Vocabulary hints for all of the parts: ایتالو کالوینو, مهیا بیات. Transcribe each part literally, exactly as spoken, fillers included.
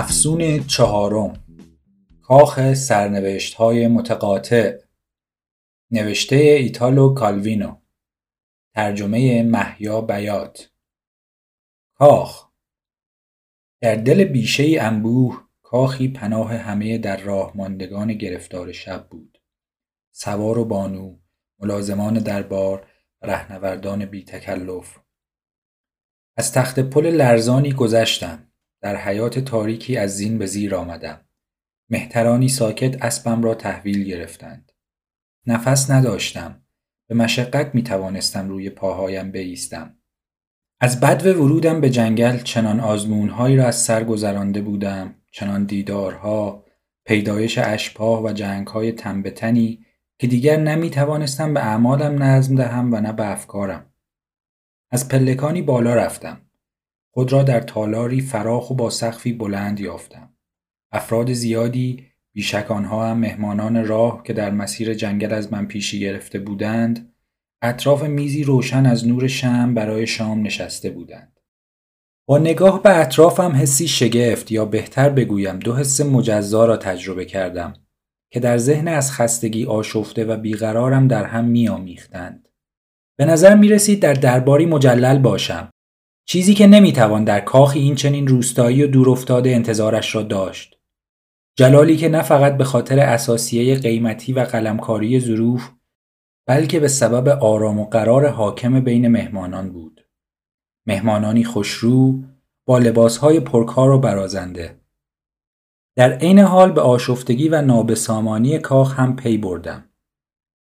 افسون چهارم، کاخ سرنوشت‌های متقاطع، نوشته ایتالو کالوینو، ترجمه مهیا بیات. کاخ در دل بیشه انبوه، کاخی پناه همه در راه ماندگان گرفتار شب بود. سوار و بانو، ملازمان دربار، رهنوردان بی تکلف. از تخت پل لرزانی گذشتم. در حیات تاریکی از زین به زیر آمدم. مهترانی ساکت اسبم را تحویل گرفتند. نفس نداشتم. به مشقت می توانستم روی پاهایم بایستم. از بدو ورودم به جنگل چنان آزمونهایی را از سر گذرانده بودم، چنان دیدارها، پیدایش اشباح و جنگهای تن به تنی که دیگر نمی توانستم به اعمالم نظم دهم و نه به افکارم. از پلکانی بالا رفتم. خود را در تالاری فراخ و با سقفی بلند یافتم. افراد زیادی، بیشک آنها هم مهمانان راه که در مسیر جنگل از من پیشی گرفته بودند، اطراف میزی روشن از نور شمع برای شام نشسته بودند. با نگاه به اطرافم حسی شگفت، یا بهتر بگویم دو حس مجزا را تجربه کردم که در ذهن از خستگی آشفته و بیقرارم در هم می‌آمیختند. به نظر می‌رسید در درباری مجلل باشم، چیزی که نمیتوان در کاخی این چنین روستایی و دورافتاده انتظارش را داشت. جلالی که نه فقط به خاطر اساسیه قیمتی و قلمکاری ظروف، بلکه به سبب آرام و قرار حاکم بین مهمانان بود. مهمانانی خوشرو با لباسهای پرکار و برازنده. در عین حال به آشفتگی و نابسامانی کاخ هم پی بردم.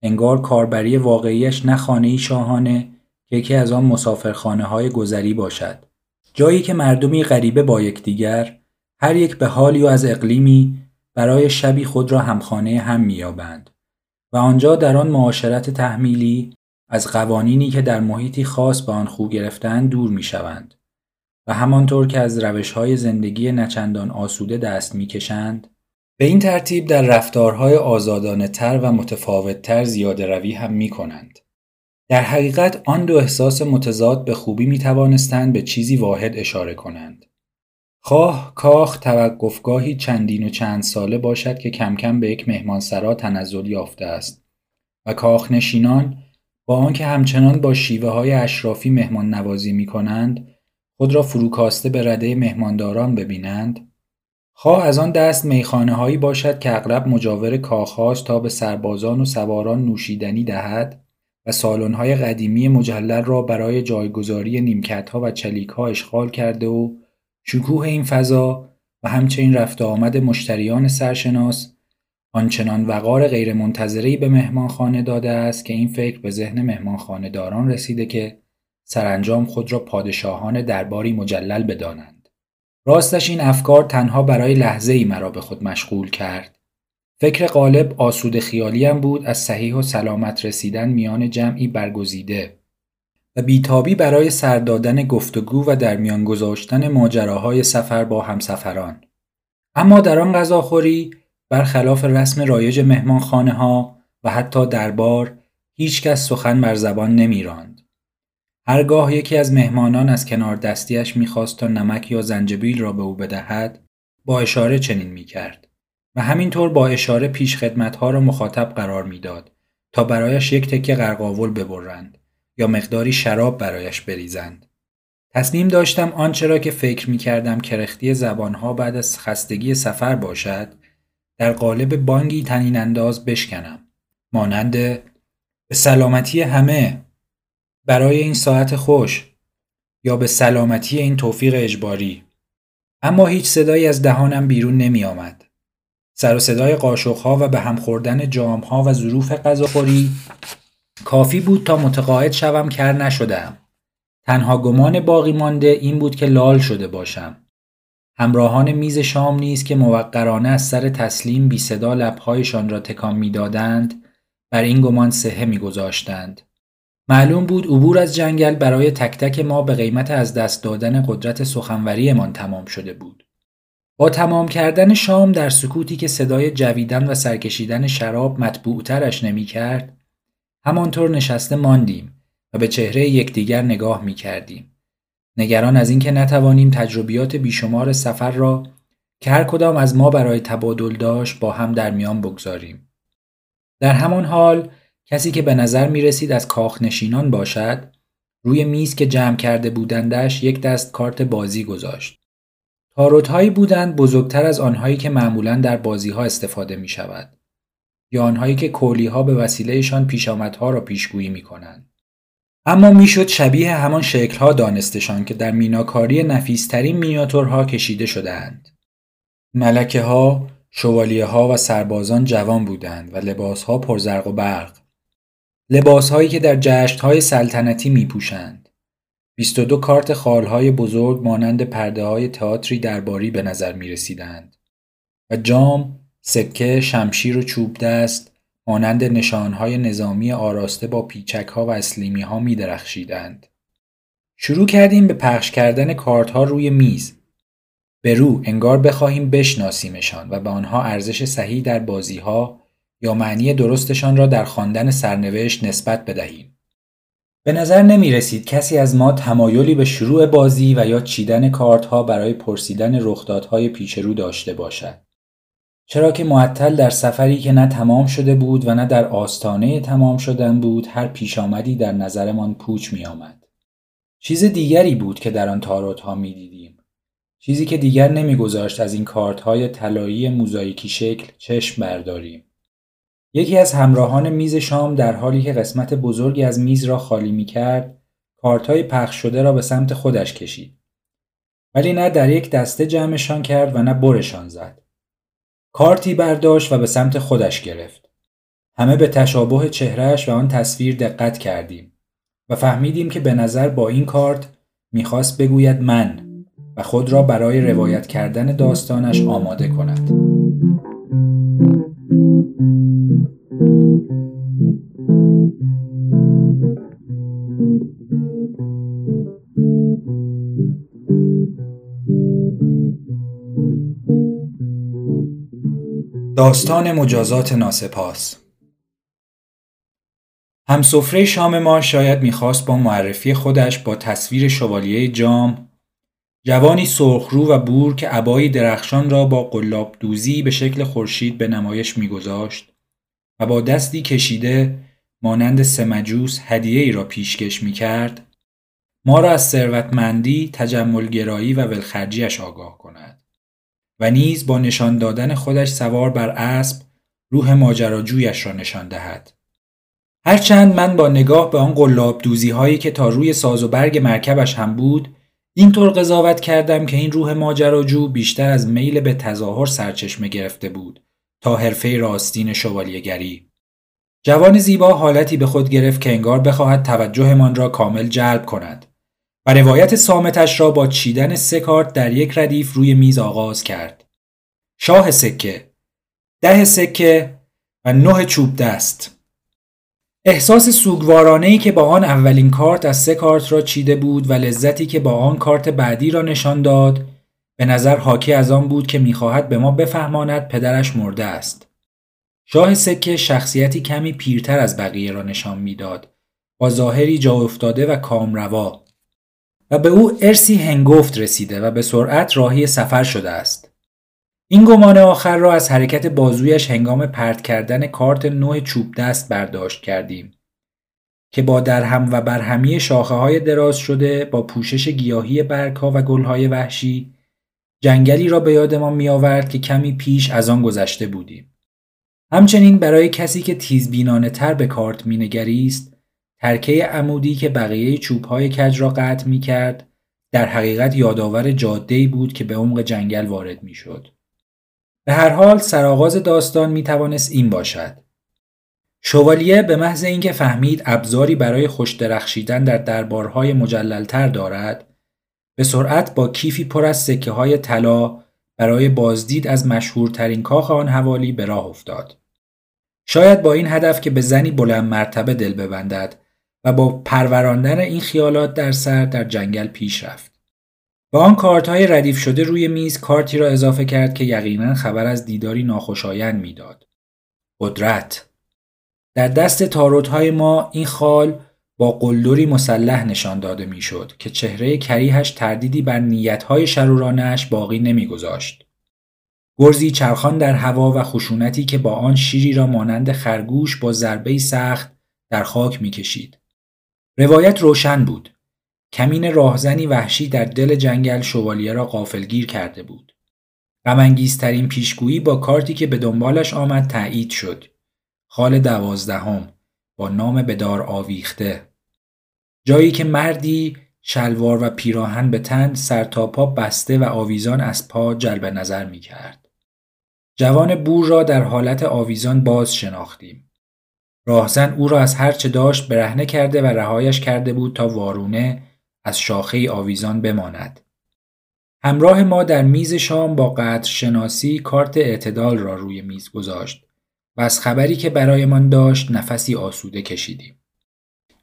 انگار کاربری واقعیش نه خانه‌ای شاهانه، یکی از آن مسافرخانه های گذری باشد، جایی که مردمی غریبه با یکدیگر، هر یک به حالی و از اقلیمی، برای شبی خود را همخانه هم می‌یابند و آنجا در آن معاشرت تحمیلی از قوانینی که در محیطی خاص به آن خو گرفتند دور می‌شوند و همانطور که از روش‌های زندگی نچندان آسوده دست می‌کشند، به این ترتیب در رفتارهای آزادانه‌تر و متفاوت‌تر زیاده‌روی هم می‌کنند. در حقیقت آن دو احساس متضاد به خوبی می توانستند به چیزی واحد اشاره کنند. خواه کاخ توقفگاهی چندین و چند ساله باشد که کم کم به یک مهمانسرا تنزل یافته است و کاخ نشینان با آنکه همچنان با شیوه های اشرافی مهمان نوازی می کنند، خود را فروکاسته به رده مهمانداران ببینند، خواه از آن دست میخانه هایی باشد که اغلب مجاور کاخ هاست تا به سربازان و سواران نوشیدنی دهد و سالن‌های قدیمی مجلل را برای جایگزاری نیمکت‌ها و چلیک‌ها اشغال کرده و شکوه این فضا و همچنین رفت و آمد مشتریان سرشناس آنچنان وقار غیرمنتظره‌ای به مهمانخانه داده است که این فکر به ذهن مهمانخانه‌داران رسیده که سرانجام خود را پادشاهان درباری مجلل بدانند. راستش این افکار تنها برای لحظه‌ای مرا به خود مشغول کرد. فکر غالب آسوده خیالیم بود از صحیح و سلامت رسیدن میان جمعی برگزیده و بیتابی برای سردادن گفتگو و در میان گذاشتن ماجراهای سفر با همسفران. اما در آن غذاخوری، برخلاف رسم رایج مهمانخانه ها و حتی دربار، هیچ کس سخن بر زبان نمی راند. هرگاه یکی از مهمانان از کنار دستیش می خواست تا نمک یا زنجبیل را به او بدهد، با اشاره چنین می کرد و همینطور با اشاره پیش خدمتها را مخاطب قرار میداد تا برایش یک تکه قرقاول ببرند یا مقداری شراب برایش بریزند. تصمیم داشتم آنچه را که فکر میکردم کرختی زبانها بعد از خستگی سفر باشد، در قالب بانگی طنین انداز بشکنم، مانند به سلامتی همه، برای این ساعت خوش، یا به سلامتی این توفیق اجباری. اما هیچ صدایی از دهانم بیرون نمی آمد. سر و صدای قاشق‌ها و به هم خوردن جام‌ها و ظروف غذاخوری کافی بود تا متقاعد شوم کر نشدم. تنها گمان باقی مانده این بود که لال شده باشم. همراهان میز شام نیز که موقرانه از سر تسلیم بی صدا لب‌هایشان را تکان می‌دادند، بر این گمان صحه می‌گذاشتند. معلوم بود عبور از جنگل برای تک تک ما به قیمت از دست دادن قدرت سخنوریمان تمام شده بود. با تمام کردن شام در سکوتی که صدای جویدن و سرکشیدن شراب مطبوعترش نمی کرد، همانطور نشسته ماندیم و به چهره یکدیگر نگاه می کردیم. نگران از اینکه نتوانیم تجربیات بیشمار سفر را که هر کدام از ما برای تبادل داشت با هم در میان بگذاریم. در همان حال کسی که به نظر می رسید از کاخ نشینان باشد، روی میز که جمع کرده بودندش یک دست کارت بازی گذاشت. تاروت‌هایی بودند بزرگتر از آنهایی که معمولاً در بازی‌ها استفاده می شود، یا آنهایی که کولی‌ها به وسیلهشان پیشامدها را پیشگویی می کنند. اما میشد شبیه همان شکل‌ها دانستشان که در میناکاری نفیس‌ترین مینیاتورها کشیده شده‌اند. ملکه‌ها، شوالیه‌ها و سربازان جوان بودند و لباس‌ها پرزرق و برق. لباس‌هایی که در جشن‌های سلطنتی می‌پوشند. بیست و دو کارت خال‌های بزرگ مانند پرده‌های تئاتری درباری به نظر می‌رسیدند و جام، سکه، شمشیر و چوب دست مانند نشانهای نظامی آراسته با پیچک‌ها و اسلیمی‌ها می‌درخشیدند. شروع کردیم به پخش کردن کارت‌ها روی میز. به رو انگار بخواهیم بشناسیمشان و به آنها ارزش صحیح در بازی‌ها یا معنی درستشان را در خواندن سرنوشت نسبت بدهیم. به نظر نمی رسید کسی از ما تمایلی به شروع بازی و یا چیدن کارت‌ها برای پرسیدن رخدادهای پیش رو داشته باشد، چرا که معطل در سفری که نه تمام شده بود و نه در آستانه تمام شدن بود، هر پیش آمدی در نظرمان پوچ می آمد. چیز دیگری بود که در آن تاروت‌ها می دیدیم. چیزی که دیگر نمی گذاشت از این کارت‌های طلایی موزاییکی شکل چشم برداریم. یکی از همراهان میز شام در حالی که قسمت بزرگی از میز را خالی می کرد، کارت‌های پخش شده را به سمت خودش کشید. ولی نه در یک دسته جمعشان کرد و نه برشان زد. کارتی برداشت و به سمت خودش گرفت. همه به تشابه چهرهش و آن تصویر دقت کردیم و فهمیدیم که به نظر با این کارت میخواست بگوید من و خود را برای روایت کردن داستانش آماده کند. داستان مجازات ناسپاس. همسفره شام ما شاید میخواست با معرفی خودش با تصویر شوالیه جام، جوانی سرخرو و بور که عبای درخشان را با قلاب دوزی به شکل خورشید به نمایش میگذاشت و با دستی کشیده مانند سمجوس هدیه‌ای را پیشکش میکرد، ما را از ثروتمندی، تجملگرایی و ولخرجیش آگاه کند و نیز با نشان دادن خودش سوار بر اسب روح ماجراجویش را نشان دهد. هرچند من با نگاه به آن قلاب دوزی هایی که تا روی ساز و برگ مرکبش هم بود اینطور قضاوت کردم که این روح ماجراجو بیشتر از میل به تظاهر سرچشمه گرفته بود تا حرفه راستین شوالیه‌گری. جوان زیبا حالتی به خود گرفت که انگار بخواهد توجهمان را کامل جلب کند و روایت صامتش را با چیدن سه کارت در یک ردیف روی میز آغاز کرد. شاه سکه، ده سکه و نه چوب دست. احساس سوگوارانه‌ای که با آن اولین کارت از سه کارت را چیده بود و لذتی که با آن کارت بعدی را نشان داد به نظر حاکی از آن بود که می‌خواهد به ما بفهماند پدرش مرده است. شاه سکه شخصیتی کمی پیرتر از بقیه را نشان می‌داد، با ظاهری جا افتاده و کامروا و به او ارثی هنگفت رسیده و به سرعت راهی سفر شده است. این گمان آخر را از حرکت بازویش هنگام پرت کردن کارت نه چوب دست برداشت کردیم که با درهم و برهمی شاخه‌های دراز شده با پوشش گیاهی برگ‌ها و گل‌های وحشی جنگلی را به یادمان می‌آورد که کمی پیش از آن گذشته بودیم. همچنین برای کسی که تیزبینانه‌تر به کارت می‌نگریست، ترکه عمودی که بقیه چوب‌های کج را قطع می‌کرد در حقیقت یادآور جاده‌ای بود که به عمق جنگل وارد می‌شد. به هر حال سرآغاز داستان می‌توانست این باشد. شوالیه به محض اینکه فهمید ابزاری برای خوش درخشیدن در دربارهای مجلل‌تر دارد، به سرعت با کیفی پر از سکه‌های طلا برای بازدید از مشهورترین کاخ آن حوالی به راه افتاد. شاید با این هدف که به زنی بلند مرتبه دل ببندد و با پروراندن این خیالات در سر در جنگل پیش رفت. با آن کارت‌های ردیف شده روی میز کارتی را اضافه کرد که یقیناً خبر از دیداری ناخوشایند می‌داد. قدرت. در دست تاروت‌های ما این خال با قلدری مسلح نشان داده می‌شد که چهره کریهش تردیدی بر نیت‌های شرورانه‌اش باقی نمی‌گذاشت. گرزی چرخان در هوا و خشونتی که با آن شیری را مانند خرگوش با ضربه‌ای سخت در خاک می‌کشید. روایت روشن بود. کمین راهزنی وحشی در دل جنگل شوالیه را غافلگیر کرده بود. غم‌انگیزترین پیشگویی با کارتی که به دنبالش آمد تایید شد. خال دوازدهم با نام بدار آویخته. جایی که مردی شلوار و پیراهن به تن سر تا پا بسته و آویزان از پا جلب نظر می کرد. جوان بور را در حالت آویزان باز شناختیم. راهزن او را از هر چه داشت برهنه کرده و رهایش کرده بود تا وارونه از شاخه آویزان بماند. همراه ما در میز شام با قدرشناسی کارت اعتدال را روی میز گذاشت و از خبری که برایمان داشت نفسی آسوده کشیدیم.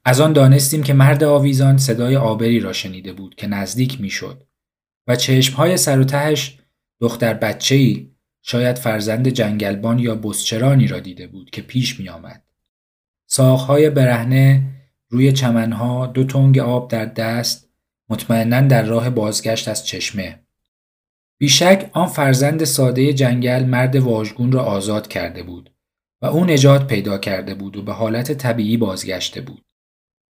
از آن دانستیم که مرد آویزان صدای آبری را شنیده بود که نزدیک میشد و چشمهای سر و تهش دختر بچه‌ای، شاید فرزند جنگلبان یا بسچرانی را دیده بود که پیش می آمد. ساقهای برهنه روی چمنها، دو تنگ آب در دست، مطمئناً در راه بازگشت از چشمه. بیشک آن فرزند ساده جنگل مرد واژگون را آزاد کرده بود و او نجات پیدا کرده بود و به حالت طبیعی بازگشته بود.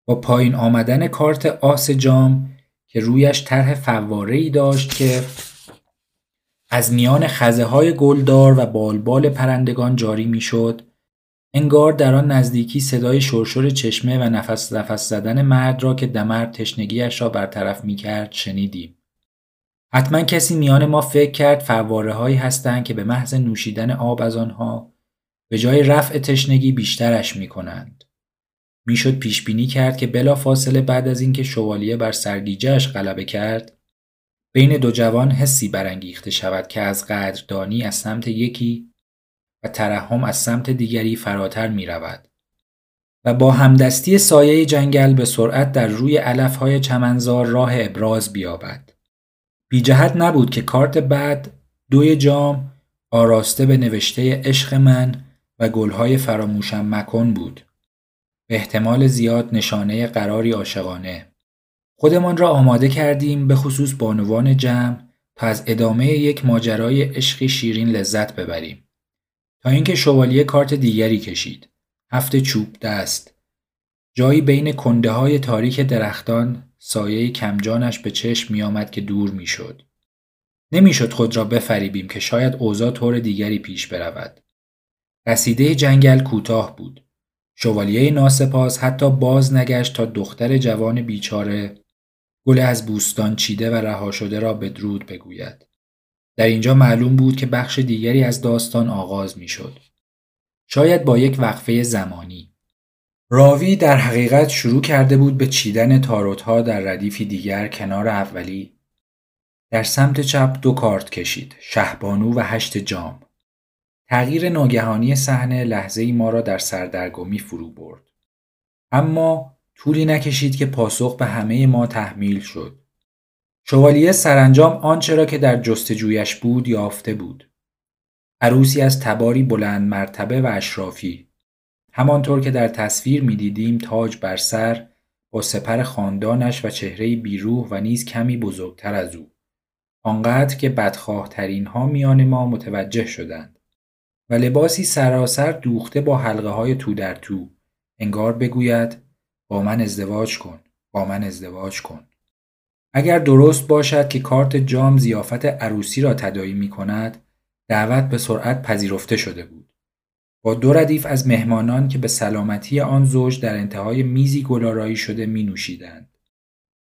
با پایین آمدن کارت آس جام که رویش طرح فواره‌ای داشت که از میان خزه‌های گلدار و بالبال پرندگان جاری می‌شد، انگار در آن نزدیکی صدای شرشر چشمه و نفس نفس زدن مرد را که دمر تشنگی‌اش را برطرف می‌کرد شنیدیم. حتما کسی میان ما فکر کرد فواره‌هایی هستند که به محض نوشیدن آب از آنها به جای رفع تشنگی بیشترش می‌کنند. میشد پیش بینی کرد که بلافاصله بعد از اینکه شوالیه بر سرگیجه‌اش غلبه کرد، بین دو جوان حسی برانگیخته شود که از قدردانی از سمت یکی و ترحم از سمت دیگری فراتر می رود و با همدستی سایه جنگل به سرعت در روی علفهای چمنزار راه ابراز بیابد. بی جهت نبود که کارت بعد دوی جام آراسته به نوشته عشق من و گلهای فراموشم مکن بود. به احتمال زیاد نشانه قراری عاشقانه. خودمان را آماده کردیم، به خصوص بانوان جمع، تا از ادامه یک ماجرای عشقی شیرین لذت ببریم. تا اینکه شوالیه کارت دیگری کشید. هفت چوب دست. جایی بین کنده‌های تاریک درختان سایه کمجانش به چشم می‌آمد که دور می‌شد. نمی‌شد خود را بفریبیم که شاید اوضاع طور دیگری پیش برود. رسیده جنگل کوتاه بود. شوالیه ناسپاس حتی باز نگشت تا دختر جوان بیچاره گل از بوستان چیده و رها شده را به درود بگوید. در اینجا معلوم بود که بخش دیگری از داستان آغاز می شد. شاید با یک وقفه زمانی. راوی در حقیقت شروع کرده بود به چیدن تاروتها در ردیفی دیگر کنار اولی. در سمت چپ دو کارت کشید، شهبانو و هشت جام. تغییر ناگهانی صحنه لحظه‌ای ما را در سردرگمی فرو برد. اما طولی نکشید که پاسخ به همه ما تحمیل شد. شوالیه سرانجام آنچه را که در جستجویش بود یافته بود. عروسی از تباری بلند مرتبه و اشرافی. همانطور که در تصویر می‌دیدیم، تاج بر سر، با سپر خاندانش و چهره‌ای بی‌روح و نیز کمی بزرگتر از او. آنقدر که بدخواه‌ترین‌ها میان ما متوجه شدند. و لباسی سراسر دوخته با حلقه های تو در تو، انگار بگوید با من ازدواج کن، با من ازدواج کن. اگر درست باشد که کارت جام ضیافت عروسی را تداعی می کند، دعوت به سرعت پذیرفته شده بود. با دو ردیف از مهمانان که به سلامتی آن زوج در انتهای میزی گلارایی شده می نوشیدند.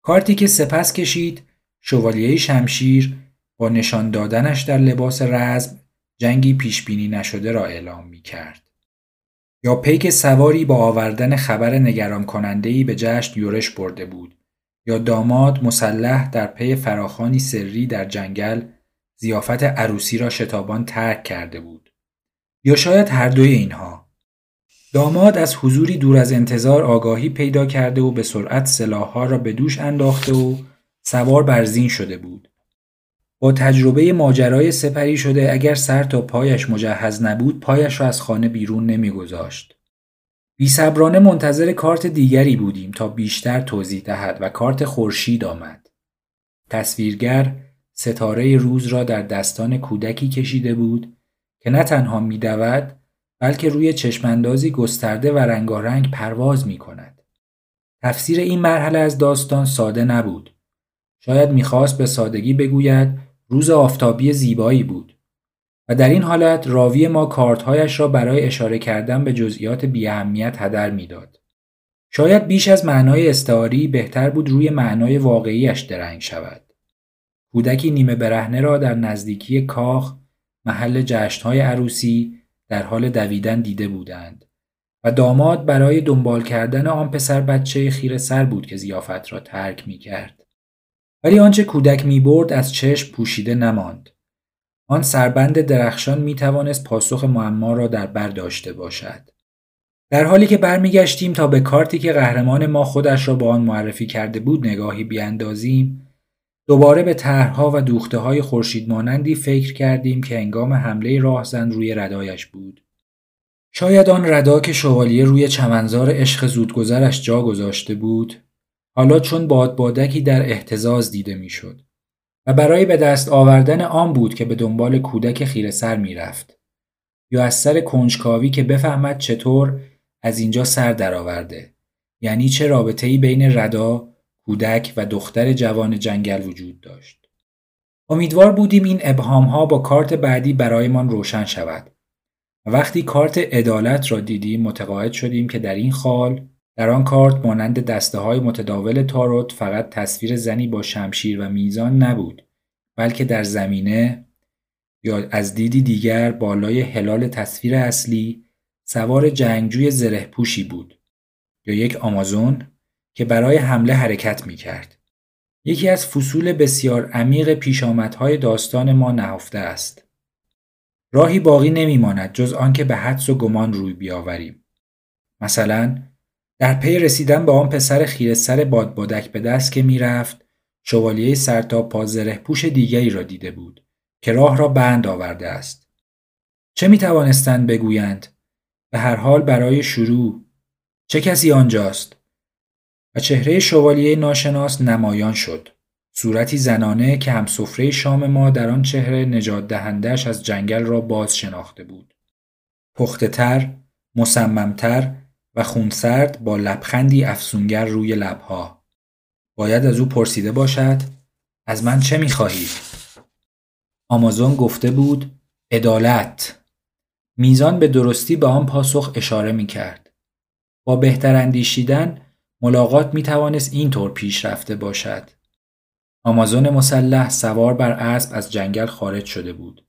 کارتی که سپس کشید، شوالیه شمشیر با نشان دادنش در لباس رزم جنگی پیشبینی نشده را اعلام می کرد. یا پیک سواری با آوردن خبر نگران کننده‌ای به جشن یورش برده بود، یا داماد مسلح در پی فراخوانی سری در جنگل ضیافت عروسی را شتابان ترک کرده بود، یا شاید هر دوی اینها. داماد از حضوری دور از انتظار آگاهی پیدا کرده و به سرعت سلاح‌ها را به دوش انداخته و سوار بر زین شده بود. با تجربه ماجرای سپری شده، اگر سر تا پایش مجهز نبود پایش را از خانه بیرون نمیگذاشت. بی‌صبرانه منتظر کارت دیگری بودیم تا بیشتر توضیح دهد و کارت خورشید آمد. تصویرگر ستاره روز را در دستان کودکی کشیده بود که نه تنها می دود بلکه روی چشماندازی گسترده و رنگارنگ پرواز می کند. تفسیر این مرحله از داستان ساده نبود. شاید می‌خواست به سادگی بگوید روز آفتابی زیبایی بود و در این حالت راوی ما کارت‌هایش را برای اشاره کردن به جزئیات بی‌اهمیت هدر می‌داد. شاید بیش از معنای استعاری بهتر بود روی معنای واقعیش درنگ شود. کودکی نیمه برهنه را در نزدیکی کاخ، محل جشن‌های عروسی، در حال دویدن دیده بودند و داماد برای دنبال کردن آن پسر بچه خیره سر بود که ضیافت را ترک می‌کرد. ولی آنچه کودک می‌برد از چشم پوشیده نماند. آن سربند درخشان می‌توانست پاسخ معما را در بر داشته باشد. در حالی که برمیگشتیم تا به کارتی که قهرمان ما خودش را با آن معرفی کرده بود نگاهی بیاندازیم، دوباره به طرح‌ها و دوخته‌های خورشیدمانندی فکر کردیم که هنگام حمله راهزن روی ردایش بود. شاید آن ردا که شوالیه روی چمنزار عشق زودگذرش جا گذاشته بود، حالا چون بادبادکی در اهتزاز دیده میشد و برای به دست آوردن آن بود که به دنبال کودک خیره سر می رفت یا از سر کنجکاوی که بفهمد چطور از اینجا سر درآورده، یعنی چه رابطه‌ای بین ردا، کودک و دختر جوان جنگل وجود داشت. امیدوار بودیم این ابهام‌ها با کارت بعدی برایمان روشن شود. وقتی کارت عدالت را دیدیم متقاعد شدیم که در این خال، در آن کارت مانند دسته‌های متداول تاروت فقط تصویر زنی با شمشیر و میزان نبود، بلکه در زمینه یا از دیدی دیگر بالای هلال تصویر اصلی سوار جنگجوی زره‌پوشی بود یا یک آمازون که برای حمله حرکت می‌کرد. یکی از فصول بسیار عمیق پیشامدهای داستان ما نهفته است. راهی باقی نمی‌ماند جز آنکه به حدس و گمان روی بیاوریم. مثلاً در پی رسیدن به آن پسر خیره سر بادبادک به دست که میرفت، شوالیه سر تا پا زره‌پوش دیگری را دیده بود که راه را بند آورده است. چه میتوانستند بگویند؟ به هر حال برای شروع چه کسی آنجاست؟ و چهره شوالیه ناشناس نمایان شد. صورتی زنانه که هم سفره شام ما در آن چهره نجات دهندش از جنگل را باز شناخته بود. پخته‌تر، مصمم‌تر و خونسرد با لبخندی افسونگر روی لبها. باید از او پرسیده باشد از من چه می‌خواهی؟ آمازون گفته بود عدالت. میزان به درستی به آن پاسخ اشاره می‌کرد. با بهتر اندیشیدن ملاقات می‌توانست اینطور پیش رفته باشد. آمازون مسلح سوار بر اسب از جنگل خارج شده بود.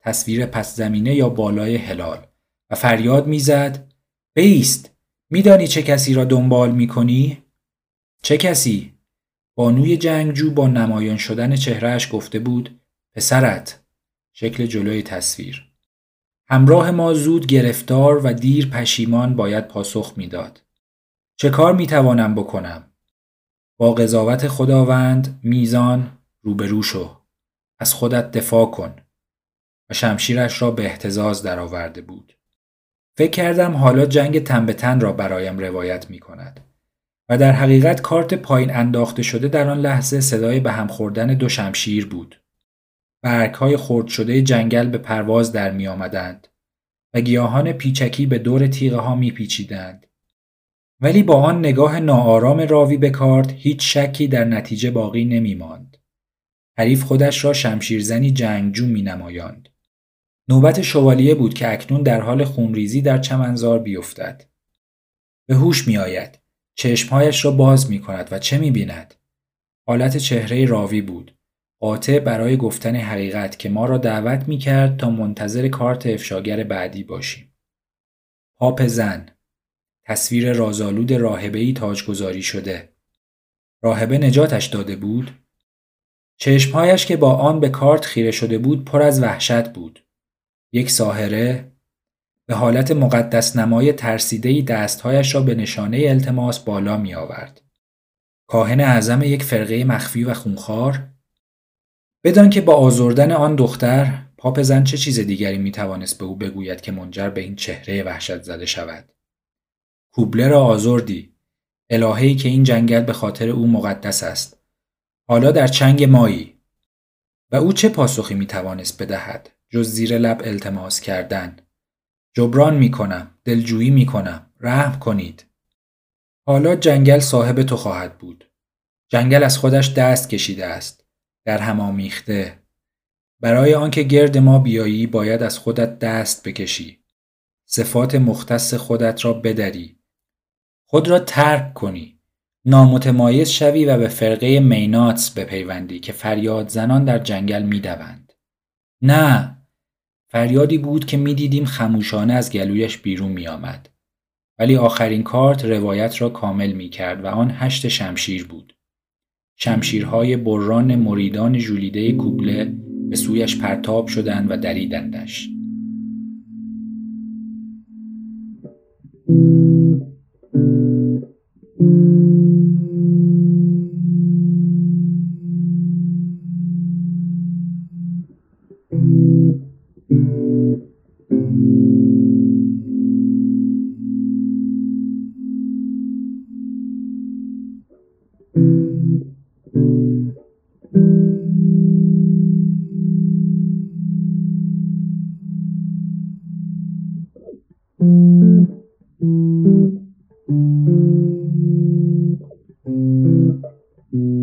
تصویر پس زمینه یا بالای هلال و فریاد می‌زد بیست. میدانی چه کسی را دنبال میکنی؟ چه کسی؟ بانوی جنگجو با نمایان شدن چهرهش گفته بود پسرت. شکل جلوی تصویر. همراه ما زود گرفتار و دیر پشیمان باید پاسخ میداد. چه کار میتوانم بکنم؟ با قضاوت خداوند میزان روبرو شو. از خودت دفاع کن. و شمشیرش را به اهتزاز درآورده بود. فکر کردم حالا جنگ تن به تن را برایم روایت می کند و در حقیقت کارت پایین انداخته شده در آن لحظه صدای به هم خوردن دو شمشیر بود. برگ‌های خرد شده جنگل به پرواز در می آمدند و گیاهان پیچکی به دور تیغه ها می پیچیدند. ولی با آن نگاه ناآرام راوی به کارت هیچ شکی در نتیجه باقی نمی ماند. حریف خودش را شمشیرزنی جنگجو می نمایاند. نوبت شوالیه بود که اکنون در حال خونریزی در چمنزار بیفتد. به هوش می آید. چشمهایش را باز می کند و چه می بیند؟ حالت چهره راوی بود. قاطع برای گفتن حقیقت که ما را دعوت می کرد تا منتظر کارت افشاگر بعدی باشیم. پاپ زن. تصویر رازآلود راهبه‌ای تاجگذاری شده. راهبه نجاتش داده بود. چشمهایش که با آن به کارت خیره شده بود پر از وحشت بود. یک ساحره به حالت مقدس نمای ترسیده‌ای دستهایش را به نشانه التماس بالا می آورد. کاهن اعظم یک فرقه مخفی و خونخوار. بدان که با آزردن آن دختر پاپ زن چه چیز دیگری می توانست به او بگوید که منجر به این چهره وحشت زده شود. کوبله را آزردی، الهه‌ای که این جنگل به خاطر او مقدس است. حالا در چنگ مایی. و او چه پاسخی میتوانست بدهد جز زیر لب التماس کردن. جبران میکنم، دلجویی میکنم، رحم کنید. حالا جنگل صاحب تو خواهد بود. جنگل از خودش دست کشیده است، در هم آمیخته. برای آنکه گرد ما بیایی باید از خودت دست بکشی، صفات مختص خودت را بدری، خود را ترک کنی، نامتمایز شوی و به فرقه میناتس بپیوندی که فریاد زنان در جنگل میدوند. نه، فریادی بود که میدیدیم خموشانه از گلویش بیرون میآمد، ولی آخرین کارت روایت را کامل میکرد و آن هشت شمشیر بود. شمشیرهای بران مریدان ژولیده کوبله به سویش پرتاب شدند و دریدندش.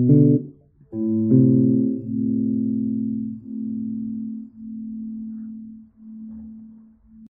Thank mm-hmm. you.